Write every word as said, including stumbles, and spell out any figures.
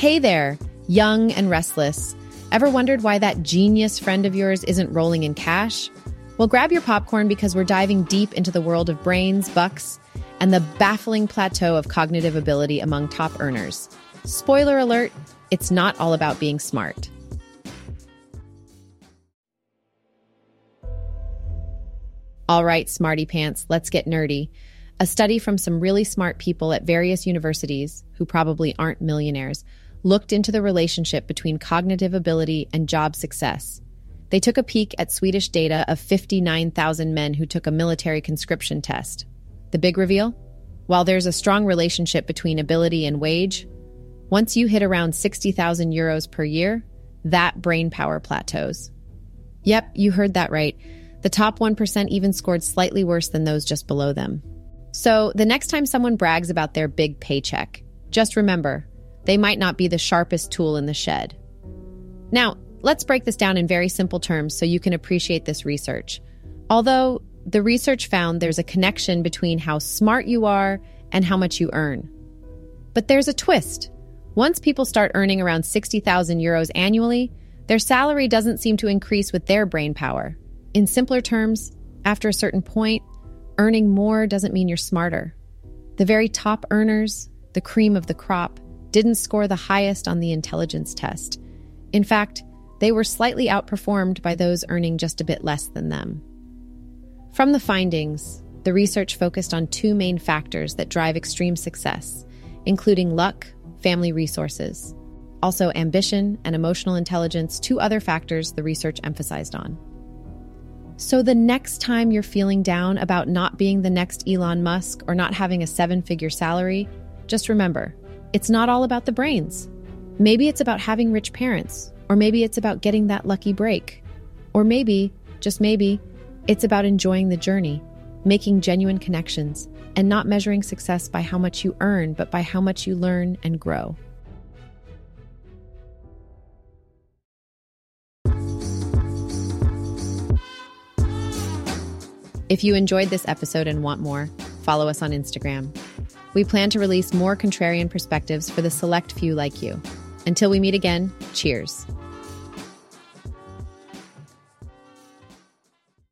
Hey there, young and restless. Ever wondered why that genius friend of yours isn't rolling in cash? Well, grab your popcorn because we're diving deep into the world of brains, bucks, and the baffling plateau of cognitive ability among top earners. Spoiler alert, it's not all about being smart. All right, smarty pants, let's get nerdy. A study from some really smart people at various universities, who probably aren't millionaires, looked into the relationship between cognitive ability and job success. They took a peek at Swedish data of fifty-nine thousand men who took a military conscription test. The big reveal? While there's a strong relationship between ability and wage, once you hit around sixty thousand euros per year, that brain power plateaus. Yep, you heard that right. The top one percent even scored slightly worse than those just below them. So the next time someone brags about their big paycheck, just remember, they might not be the sharpest tool in the shed. Now, let's break this down in very simple terms so you can appreciate this research. Although the research found there's a connection between how smart you are and how much you earn. But there's a twist. Once people start earning around sixty thousand euros annually, their salary doesn't seem to increase with their brain power. In simpler terms, after a certain point, earning more doesn't mean you're smarter. The very top earners, the cream of the crop, didn't score the highest on the intelligence test. In fact, they were slightly outperformed by those earning just a bit less than them. From the findings, the research focused on two main factors that drive extreme success, including luck, family resources, also ambition and emotional intelligence, two other factors the research emphasized on. So the next time you're feeling down about not being the next Elon Musk or not having a seven-figure salary, just remember, it's not all about the brains. Maybe it's about having rich parents, or maybe it's about getting that lucky break. Or maybe, just maybe, it's about enjoying the journey, making genuine connections, and not measuring success by how much you earn, but by how much you learn and grow. If you enjoyed this episode and want more, follow us on Instagram. We plan to release more contrarian perspectives for the select few like you. Until we meet again, cheers.